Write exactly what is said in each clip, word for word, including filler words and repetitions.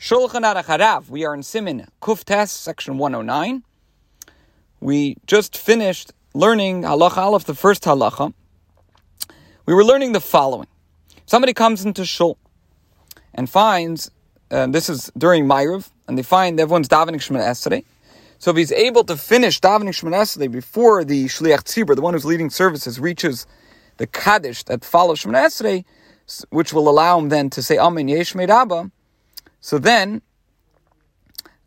Shulchan Aruch Harav. We are in Siman Kuf-Tes, section one oh nine. We just finished learning Halacha Aleph, the first Halacha. We were learning the following. Somebody comes into Shul and finds, and this is during Mayruv, and they find everyone's davening Shemoneh Esrei. So if he's able to finish davening Shemoneh Esrei before the Shaliach Tzibbur, the one who's leading services, reaches the Kaddish that follows Shemoneh Esrei, which will allow him then to say Amen Yehei Shmei Rabba. So then,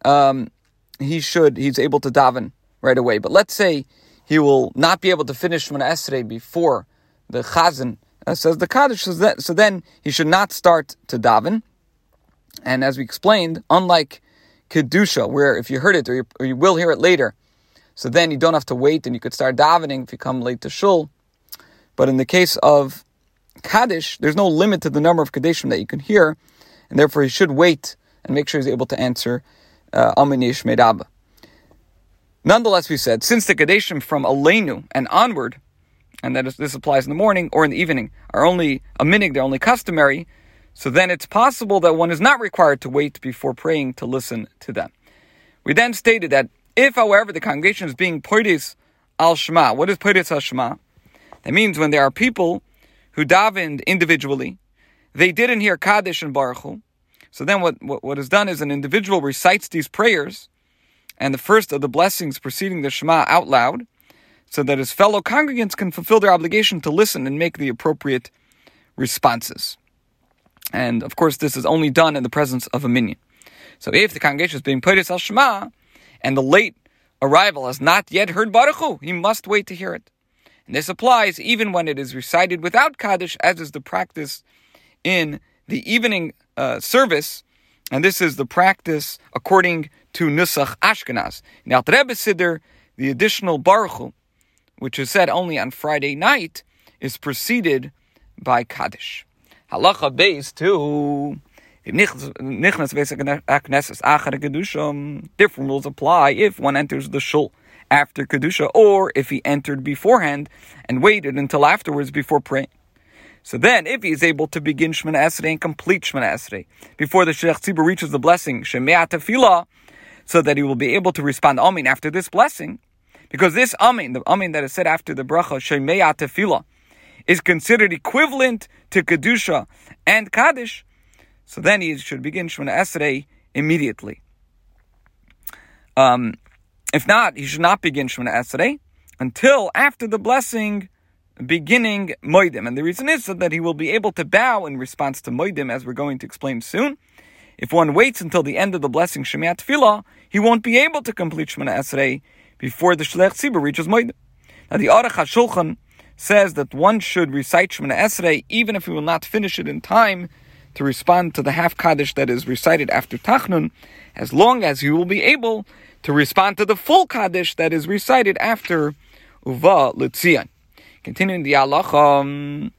um, he should, he's able to daven right away. But let's say he will not be able to finish Shemoneh Esrei before the chazan uh, says the Kaddish. So then, so then he should not start to daven. And as we explained, unlike Kedusha, where if you heard it or you, or you will hear it later, so then you don't have to wait and you could start davening if you come late to Shul. But in the case of Kaddish, there's no limit to the number of Kaddishim that you can hear, and therefore he should wait and make sure he's able to answer Amen Yehei Shmei Rabba. Nonetheless, we said, since the Kaddishim from Aleinu and onward, and that is, this applies in the morning or in the evening, are only a minhag, they're only customary, so then it's possible that one is not required to wait before praying to listen to them. We then stated that if, however, the congregation is being Poreis Al Shema, what is Poreis Al Shema? That means when there are people who davened individually, they didn't hear Kaddish and Baruch Hu. So then what, what, what is done is an individual recites these prayers, and the first of the blessings preceding the Shema out loud, so that his fellow congregants can fulfill their obligation to listen and make the appropriate responses. And of course, this is only done in the presence of a minyan. So if the congregation is being Poreis Al Shema, and the late arrival has not yet heard Baruch Hu, he must wait to hear it. And this applies even when it is recited without Kaddish, as is the practice in the evening uh, service, and this is the practice according to Nusach Ashkenaz. In the Alter Rebbe Siddur, the additional Baruch Hu, which is said only on Friday night, is preceded by Kaddish. Halacha Beis too. Nichnas Vesek HaKnesset, Achar Kedusha. Different rules apply if one enters the Shul after Kedusha, or if he entered beforehand and waited until afterwards before praying. So then, if he is able to begin Shemoneh Esrei and complete Shemoneh Esrei before the Shaliach Tzibbur reaches the blessing, Shomea Tefillah, so that he will be able to respond Amen after this blessing, because this Amen, the Amen that is said after the Brachah, Shomea Tefillah, is considered equivalent to Kedusha and Kaddish, so then he should begin Shemoneh Esrei immediately. Um, if not, he should not begin Shemoneh Esrei until after the blessing beginning Modim. And the reason is so that he will be able to bow in response to Modim, as we're going to explain soon. If one waits until the end of the blessing Shomea Tefillah, he won't be able to complete Shemoneh Esrei before the Shaliach Tzibbur reaches Modim. Now the Aruch HaShulchan says that one should recite Shemoneh Esrei even if he will not finish it in time to respond to the half Kaddish that is recited after Tachnun, as long as he will be able to respond to the full Kaddish that is recited after Uva L'Tzion. Continuing the halacha, um,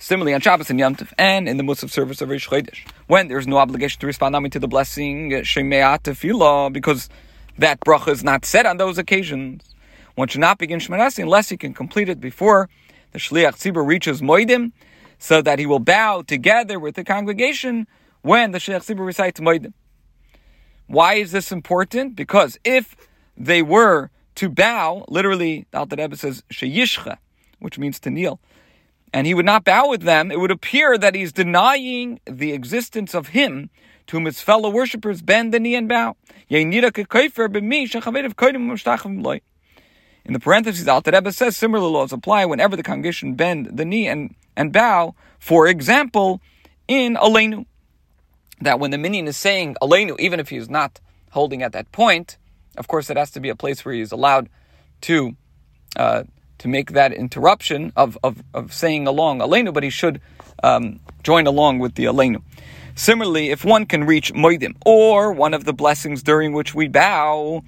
similarly on Shabbos and Yom Tov, and in the Musaf service of Rish Chodesh, when there is no obligation to respond only to the blessing Shomea Tefillah, because that bracha is not said on those occasions, one should not begin Shemoneh Esrei unless he can complete it before the Shliach Tzibbur reaches Moedim, so that he will bow together with the congregation when the Shliach Tzibbur recites Moedim. Why is this important? Because if they were to bow, literally, the Alter Rebbe says, sheyishcha, which means to kneel, and he would not bow with them, it would appear that he's denying the existence of him to whom his fellow worshippers bend the knee and bow. In the parentheses, the Alter Rebbe says, similar laws apply whenever the congregation bend the knee and, and bow, for example, in Aleinu, that when the minyan is saying Aleinu, even if he is not holding at that point, of course, it has to be a place where he is allowed to uh, to make that interruption of, of, of saying along Aleinu, but he should um, join along with the Aleinu. Similarly, if one can reach Moedim, or one of the blessings during which we bow,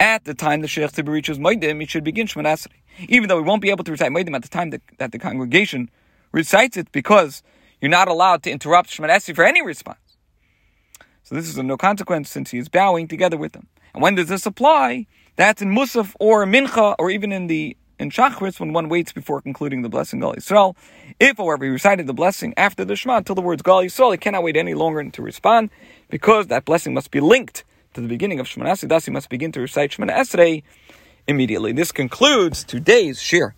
at the time the Shliach Tzibbur reaches Moedim, he should begin Shemoneh Esrei, even though we won't be able to recite Moedim at the time that, that the congregation recites it, because you're not allowed to interrupt Shemoneh Esrei for any response. So this is of no consequence, since he is bowing together with them. And when does this apply? That's in Musaf or Mincha, or even in the in Shacharis when one waits before concluding the blessing Gal Yisrael. If, however, he recited the blessing after the Shema until the words Gal Yisrael, he cannot wait any longer to respond, because that blessing must be linked to the beginning of Shemoneh Esrei. Thus, he must begin to recite Shemoneh Esrei immediately. This concludes today's shir.